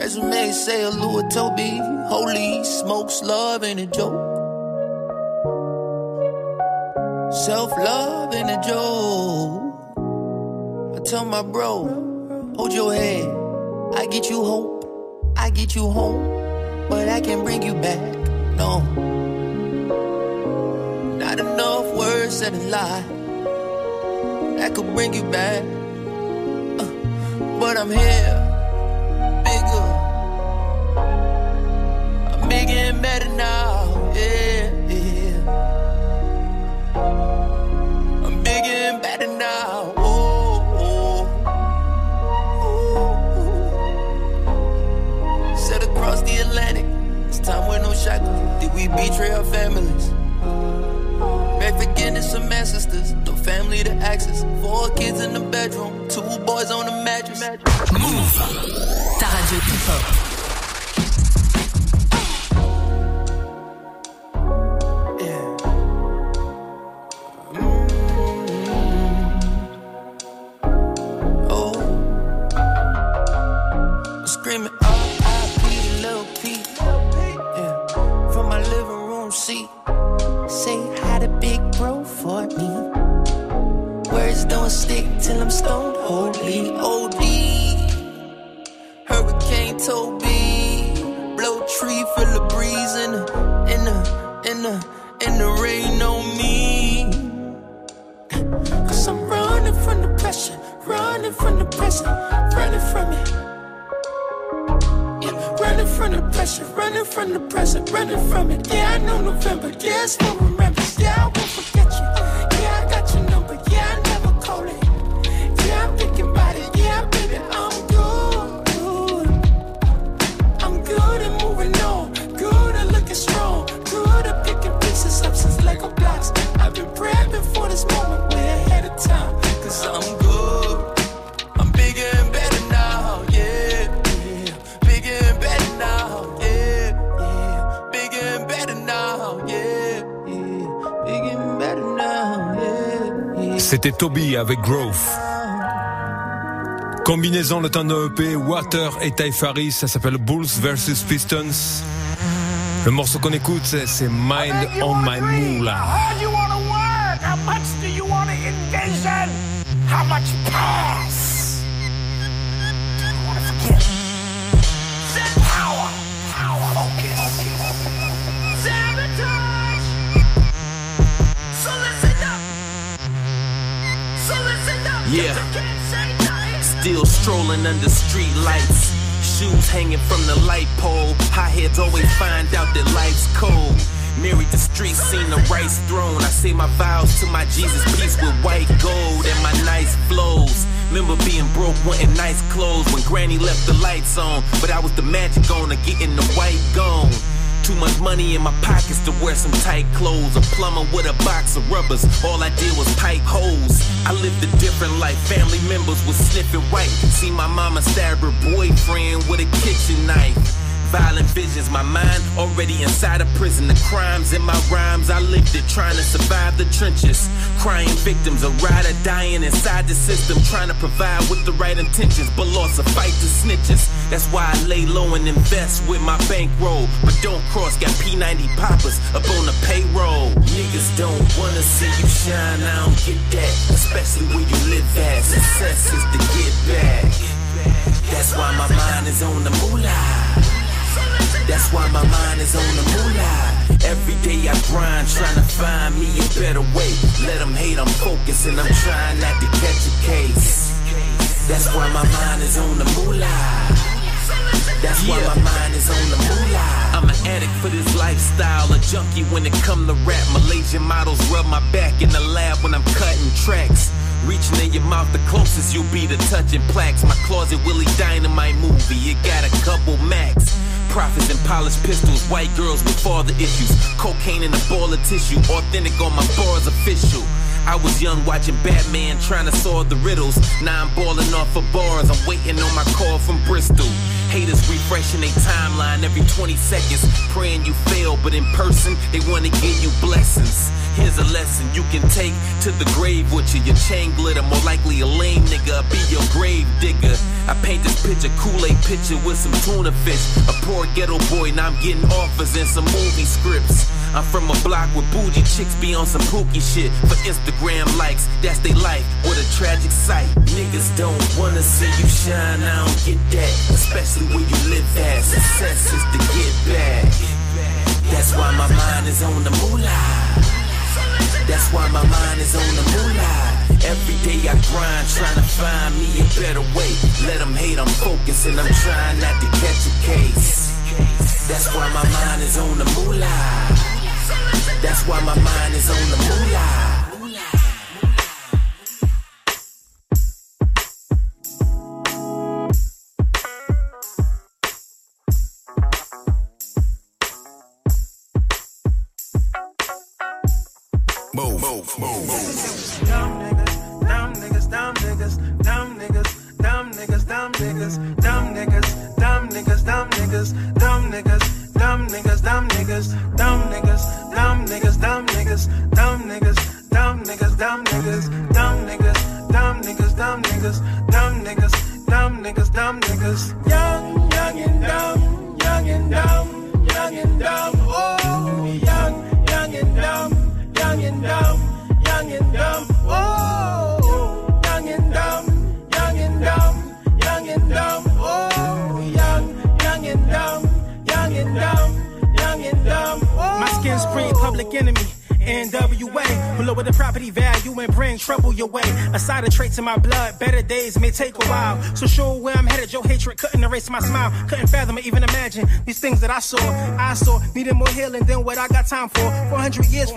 Resumes say a Lua Toby, holy smokes, love ain't a joke. Self-love ain't a joke. I tell my bro, hold your head, I get you hope, I get you home, but I can't bring you back, no. Not enough words and a lie that could bring you back, but I'm here, bigger. I'm bigger and better now, yeah, yeah. I'm bigger and better now, oh, oh, oh. Set across the Atlantic, it's time with no shackles. Did we betray our families? Beg forgiveness of ancestors, no family to access. 4 kids in the bedroom, 2 boys on the mattress. Move, ta radio hip hop. Yeah. Mm-hmm. Oh, I'm screaming R.I.P. Lil P. Yeah, from my living room seat. Say hi to Big Bro for me. Words don't stick till I'm stoned. Holy OD. Hurricane Toby. Blow tree, feel the breeze in the rain on me. Cause I'm running from the pressure. Running from the pressure. Running from it. Running from the pressure, running from the present, running from it. Yeah, I know November, yeah, it's no remembrance. Yeah, I won't forget you. Yeah, I got your number, yeah, I never call it. Yeah, I'm thinking about it, yeah, baby, I'm good. I'm good at moving on, good at looking strong, good at picking pieces up since Lego blocks. I've been prepping for this moment, way ahead of time, cause I'm good. I'm bigger and better now, yeah. C'était Toby avec Growth. Combinaison le temps d'un EP, Water et Taifari, ça s'appelle Bulls vs Pistons. Le morceau qu'on écoute, c'est Mind on My Moolah. How do you want to work? How much do you want to envision? How much pass? Do you want to forget? Send power! Power! Focus! Sabotage! Yeah, still strolling under street lights, shoes hanging from the light pole. Hotheads always find out that life's cold. Married the street, seen the rice throne. I say my vows to my Jesus peace with white gold and my nice flows. Remember being broke, wanting nice clothes when Granny left the lights on, but I was the magic on to getting the white gone. Too much money in my pockets to wear some tight clothes. A plumber with a box of rubbers, all I did was pipe holes. I lived a different life, family members was sniffing white. See my mama stab her boyfriend with a kitchen knife. violent visions. My mind already inside a prison. The crimes in my rhymes, I lived it, trying to survive the trenches. Crying victims, a rider dying inside the system, trying to provide with the right intentions, but lost a fight to snitches. That's why I lay low and invest with my bankroll. But don't cross, got P90 poppers up on the payroll. Niggas don't wanna see you shine, I don't get that, especially where you live at. Success is to get back. That's why my mind is on the moolah. That's why my mind is on the moolah. Every day I grind, trying to find me a better way. Let them hate, I'm focused and I'm trying not to catch a case. That's why my mind is on the moolah. That's why my mind is on the moolah. I'm an addict for this lifestyle, a junkie when it come to rap. Malaysian models rub my back in the lab when I'm cutting tracks. Reaching in your mouth, the closest you'll be to touching plaques. My closet Willie Dynamite movie, it got a couple max. Profits and polished pistols, white girls with father issues. Cocaine in a ball of tissue, authentic on my bars official. I was young watching Batman trying to solve the riddles. Now I'm balling off of bars, I'm waiting on my call from Bristol. Haters refreshing their timeline every 20 seconds, praying you fail, but in person, they wanna give you blessings. Here's a lesson you can take to the grave with you. Your chain glitter, more likely a lame nigga, be your grave digger. I paint this picture, Kool-Aid picture with some tuna fish. A poor ghetto boy, now I'm getting offers and some movie scripts. I'm from a block where bougie chicks be on some pookie shit. For Instagram likes, that's they life, what a tragic sight. Niggas don't wanna see you shine, I don't get that, especially where you live at. Success is to get back. That's why my mind is on the moolah. That's why my mind is on the moolah. Every day I grind, trying to find me a better way. Let them hate, I'm focused and I'm trying not to catch a case. That's why my mind is on the moolah. That's why my mind is on the moolah. Move, move, move, move. Dumb niggas, dumb niggas, dumb niggas, dumb niggas, dumb niggas, dumb niggas, dumb niggas, dumb niggas, dumb niggas, dumb niggas. Dumb niggas, dumb niggas, dumb niggas, dumb niggas, dumb niggas, dumb niggas, dumb niggas, dumb niggas, dumb niggas, dumb niggas, dumb niggas, dumb niggas, dumb niggas, dumb niggas. Young, young and dumb, young and dumb, young and dumb. Oh, young, young and dumb, young and dumb, young and dumb. Oh, young and dumb, young and dumb, young and dumb. Oh, young, young and dumb. Young and dumb, oh. My skin scream Public Enemy, NWA. Will lower the property value and bring trouble your way. A side of traits in my blood, better days may take a while. So sure where I'm headed, your hatred couldn't erase my smile. Couldn't fathom or even imagine these things that I saw, needed more healing than what I got time for. 400 years,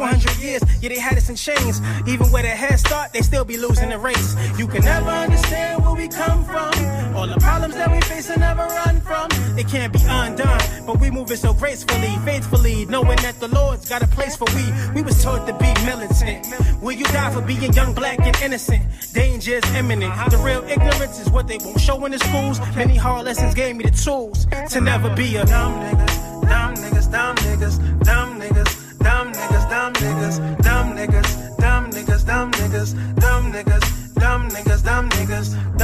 yeah they had us in chains. Even with a head start, they still be losing the race. You can never understand where we come from. All the problems that we face and never run from. They can't be undone, but we moving so gracefully, faithfully, knowing that the Lord's got a place for we was taught to be militant. Will you die for being young, black, and innocent? Danger is imminent. The real ignorance is what they won't show in the schools. Many hard lessons gave me the tools to never be a dumb niggas, dumb niggas, dumb niggas, dumb niggas, dumb niggas, dumb niggas, dumb niggas, dumb niggas, dumb niggas, dumb niggas, dumb niggas,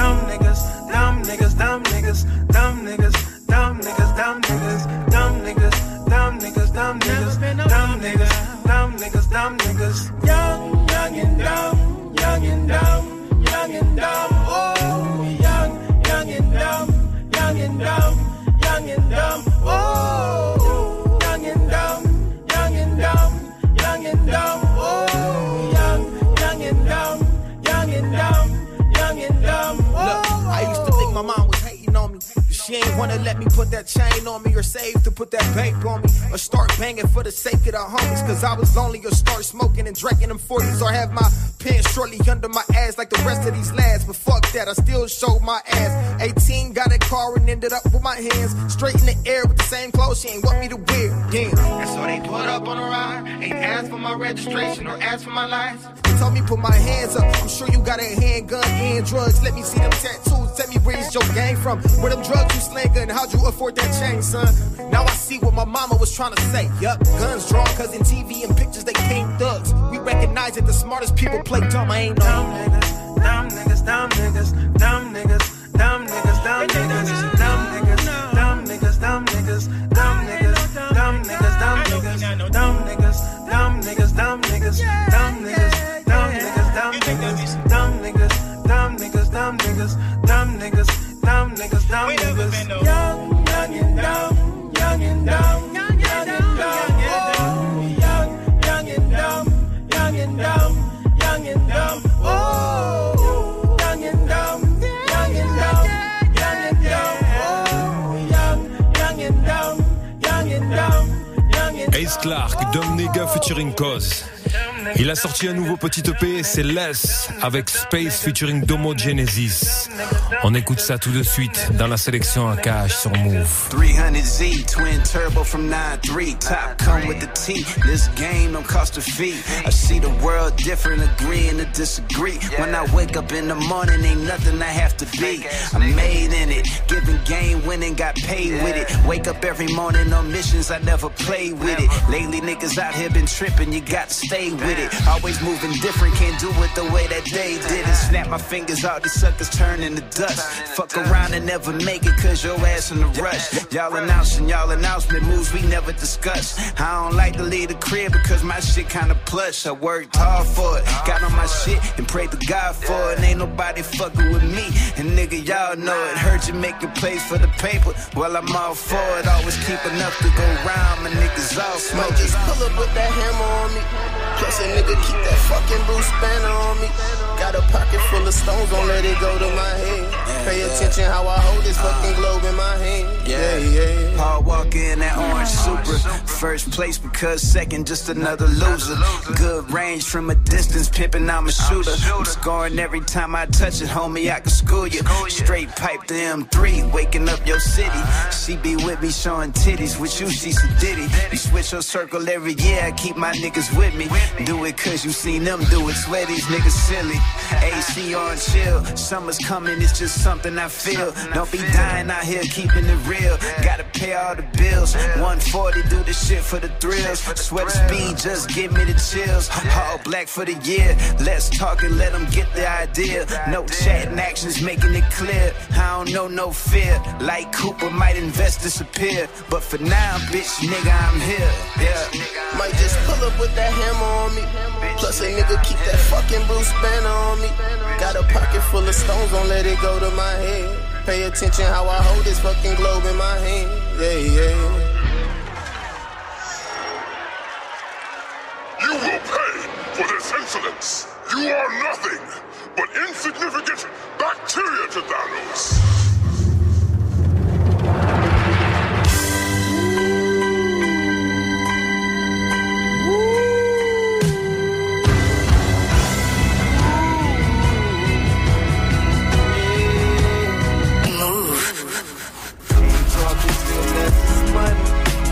dumb niggas, dumb niggas, dumb niggas, dumb niggas, dumb niggas. Dumb niggas, dumb niggas, dumb niggas, dumb niggas, dumb niggas, dumb niggas, dumb niggas, dumb niggas. Young, young and dumb, young and dumb, young and dumb. Oh, young, young and dumb, young and dumb, young and dumb. Oh, young and dumb, young and dumb, young and dumb. Oh, young, young and dumb, young and dumb, young and dumb. Look, I used to think my mom was hating on me. She ain't wanna let me put that chain on me or save to put that bank on me or start banging for the sake of the homies. Cause I was lonely or start smoking and drinking them 40s or have my pants shortly under my ass like the rest of these lads. But fuck that, I still showed my ass. 18, got a car and ended up with my hands straight in the air with the same clothes she ain't want me to wear. Damn. And so they put up on a ride, ain't asked for my registration or asked for my license. They told me put my hands up. I'm sure you got a handgun and drugs. Let me see them tattoos. Tell me where is your gang from? Where them drugs you slinging? How'd you afford that chain, son? Now I see what my mama was trying to say. Yup, guns drawn, cause in TV and pictures they came thugs. We recognize that the smartest people play dumb. I ain't no. Dumb niggas, dumb niggas, dumb niggas, dumb niggas, dumb niggas, dumb niggas, dumb niggas, dumb niggas, dumb niggas, dumb niggas, dumb niggas, dumb niggas, dumb niggas, dumb niggas, dumb niggas, dumb niggas, dumb niggas, dumb niggas, dumb niggas, dumb niggas, dumb niggas, dumb niggas, dumb niggas, young, young and dumb, young and dumb, young and dumb, young, young and dumb, young and dumb, young and dumb. Ace Clark, Dumb Nigga featuring Cause. Il a sorti un nouveau petit EP, c'est Less, avec Space featuring Domo Genesis. On écoute ça tout de suite dans la sélection à cash sur Move. 300Z, twin turbo from 9-3. Top come with the T. This game don't cost a fee. I see the world different, agreeing to disagree. When I wake up in the morning, ain't nothing I have to be. I'm made in it, giving game winning, got paid with it. Wake up every morning on missions, I never play with it. Lately niggas out here been tripping, you gotta stay with it. Always moving different, can't do it the way that they did it. Snap my fingers, all these suckers turn into dust. Fuck around and never make it, cause your ass in the rush. Y'all announcing y'all announcement moves we never discuss. I don't like to leave the crib because my shit kinda plush. I worked hard for it, got on my shit and prayed to God for it. And ain't nobody fucking with me, and nigga y'all know it. Heard you making plays for the paper, well I'm all for it. Always keep enough to go round, my niggas all smoke. Just pull up with that hammer on me. Plus a nigga keep that fucking Bruce Banner on me. Got a pocket full of stones, don't let it go to my head. Pay attention how I hold this fucking globe in my hand. Yeah, yeah. Paul Walker in that orange Supra. First place because second, just another loser. Good range from a distance, pimpin', I'm a shooter. I'm scoring every time I touch it, homie, I can school you. Straight pipe to M3, waking up your city. She be with me showing titties, with you she's a ditty. You switch your circle every year, I keep my niggas with me. Do it cause you seen them do it, swear these niggas silly. AC on chill, summer's coming, it's just something I feel. Don't be dying out here, keeping it real. Gotta pay all the bills, 140 do the shit for the thrills. Sweat speed, just give me the chills. All black for the year, let's talk and let them get the idea. No chatting actions, making it clear. I don't know no fear, like Cooper might invest disappear. But for now, bitch nigga, I'm here. Yeah. Might just pull up with that hammer on me. Plus a nigga keep that fucking Bruce Banner on me. Got a pocket full of stones, don't let it go to my head. Pay attention how I hold this fucking globe in my hand. Yeah, yeah. You will pay for this insolence. You are nothing but insignificant bacteria to Thanos.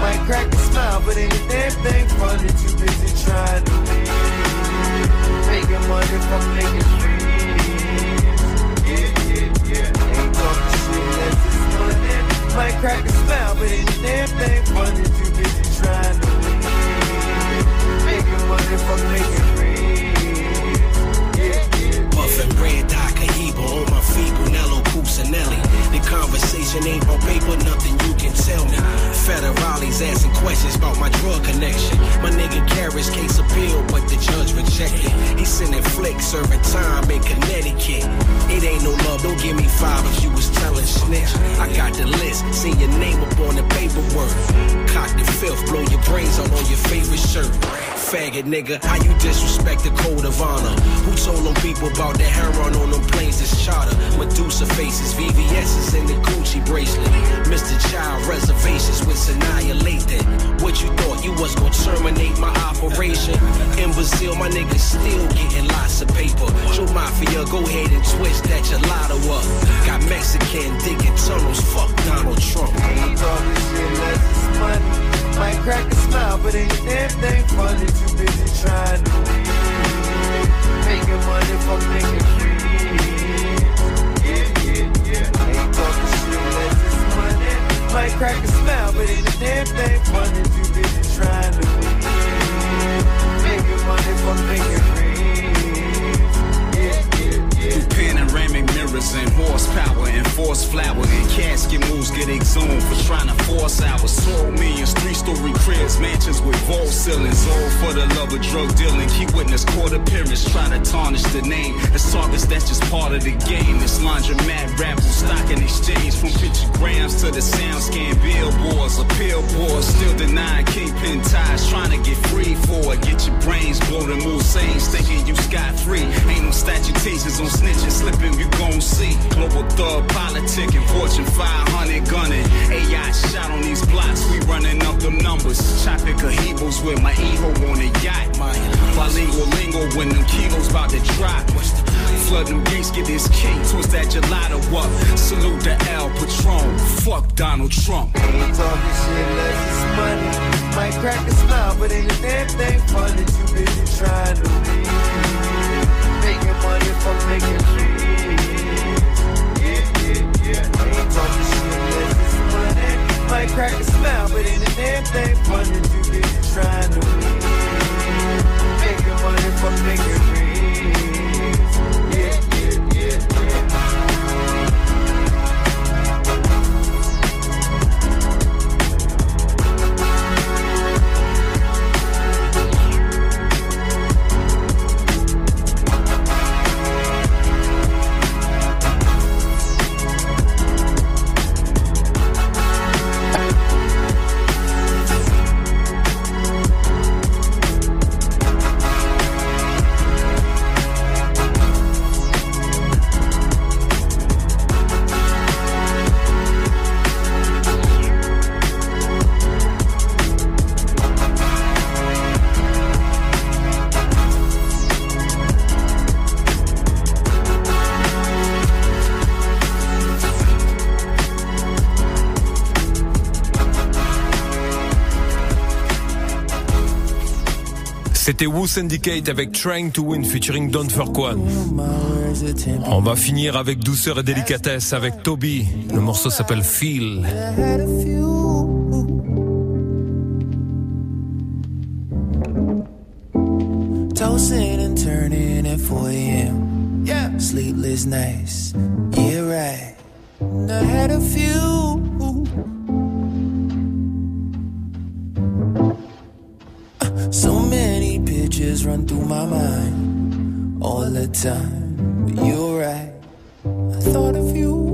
Might crack a smile, but ain't a damn thing funny. Too busy trying to live, making money from making dreams. Yeah, yeah, yeah. Ain't talking shit, that's just money. Might crack a smile, but ain't a damn thing funny. Too busy trying to live, making money from making dreams. Yeah, yeah, yeah. Buffin' red dye, Cahiba on my feet, Brunello Cucinelli. The conversation ain't on paper, nothing you can tell me. Federale's asking questions about my drug connection. My nigga Carrot's case appealed, but the judge rejected. He sending flicks, serving time in Connecticut. It ain't no love, don't give me five if you was telling snitch. I got the list, see your name up on the paperwork. Cock the fifth, blow your brains out on your favorite shirt. Faggot nigga, how you disrespect the code of honor? Who told them people about the heroin on them planes that's charter? Medusa faces, VVS's in the Gucci bracelet. Mr. Child reservations with annihilated. What you thought you was gonna terminate my operation? In Brazil, my niggas still getting lots of paper. Yo, Mafia, go ahead and twist that gelato up. Got Mexican digging tunnels, fuck Donald Trump. I thought this shit less is funny. Might crack a smile, but ain't a damn thing funny. Too busy trying to win. Making money from niggas. Ain't talking shit less is funny. Might crack a smile, but ain't a damn thing funny. Too busy trying to win. Making money from niggas. Through panoramic mirrors and horsepower and forced flower and casket moves get exhumed for trying to force hours. Sold millions, 3-story cribs, mansions with vault ceilings. All for the love of drug dealing. Key witness, court appearance, try to tarnish the name. As targets, that's just part of the game. This laundromat raps and stock in exchange. From pictograms to the sound scan billboards. Appeal boards still denying kingpin ties. Trying to get free for it. Get your brains blown and move saints. Thinking you scot free. Ain't no statutations on snitching, slipping, you gon' see. Global thug politic and Fortune 500 gunning. AI shot on these blocks, we running up them numbers. Chopping Cahibos with my ego on a yacht. Bilingual lingo when them kilos bout to drop. Flood them gates, get this king, twist that gelato up. Salute the El Patron, fuck Donald Trump. Ain't talking shit less it's money. Might crack a smile, but ain't a damn thing funny. Too busy trying to making money for making free. Yeah. Ain't talking shit less it's money. Might crack a smile, but ain't a damn thing funny. Too busy trying to making money for making free. C'était Wu Syndicate avec Trying to Win featuring Don Furquan. On va finir avec douceur et délicatesse avec Toby. Le morceau s'appelle Feel. Tossing and turning at 4 a.m. Yeah. Sleepless nights. Yeah, right. I had a few. So many pictures run through my mind all the time. You're right, I thought of you.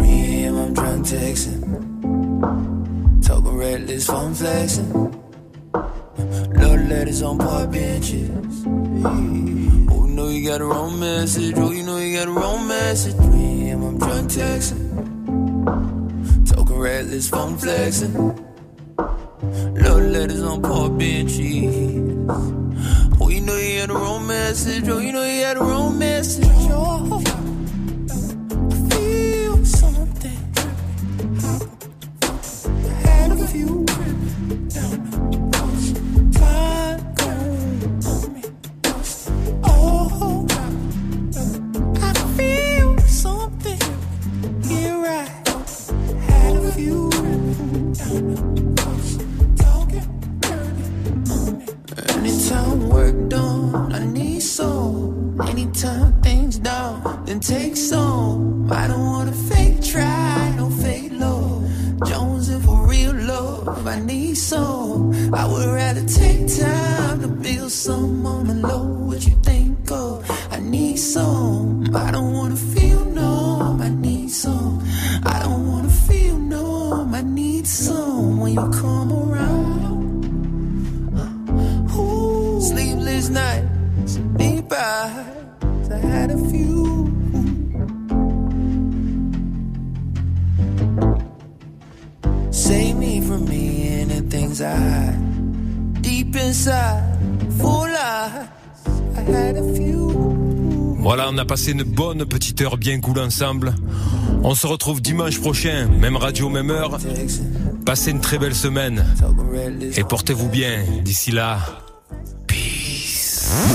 A.m. I'm drunk texting, talking reckless, phone flexing. Love letters on park benches. Oh, you know you got a wrong message. Oh, you know you got a wrong message. 3 a.m. I'm drunk texting. Reckless phone flexing. Love letters on park benches. Oh, you know you had the wrong message. Oh, you know you had the wrong message. Oh, I feel something. I had a few. Time gone on me. Oh, I feel something. You're right. You anytime work done, I need soul. Anytime things down, then take some. I don't wanna fake try, don't fake love. Jones if for real love, I need soul. I would rather take time to build some on the low. What you think of? I need some. I don't wanna feel numb. I need some. I don't wanna feel numb. I need some when you come around. Ooh. Sleepless night, me by. I had a few. Save me from me and the things I hide deep inside, full lies. I had a few. Voilà, on a passé une bonne petite heure bien cool ensemble. On se retrouve dimanche prochain, même radio, même heure. Passez une très belle semaine et portez-vous bien. D'ici là, peace.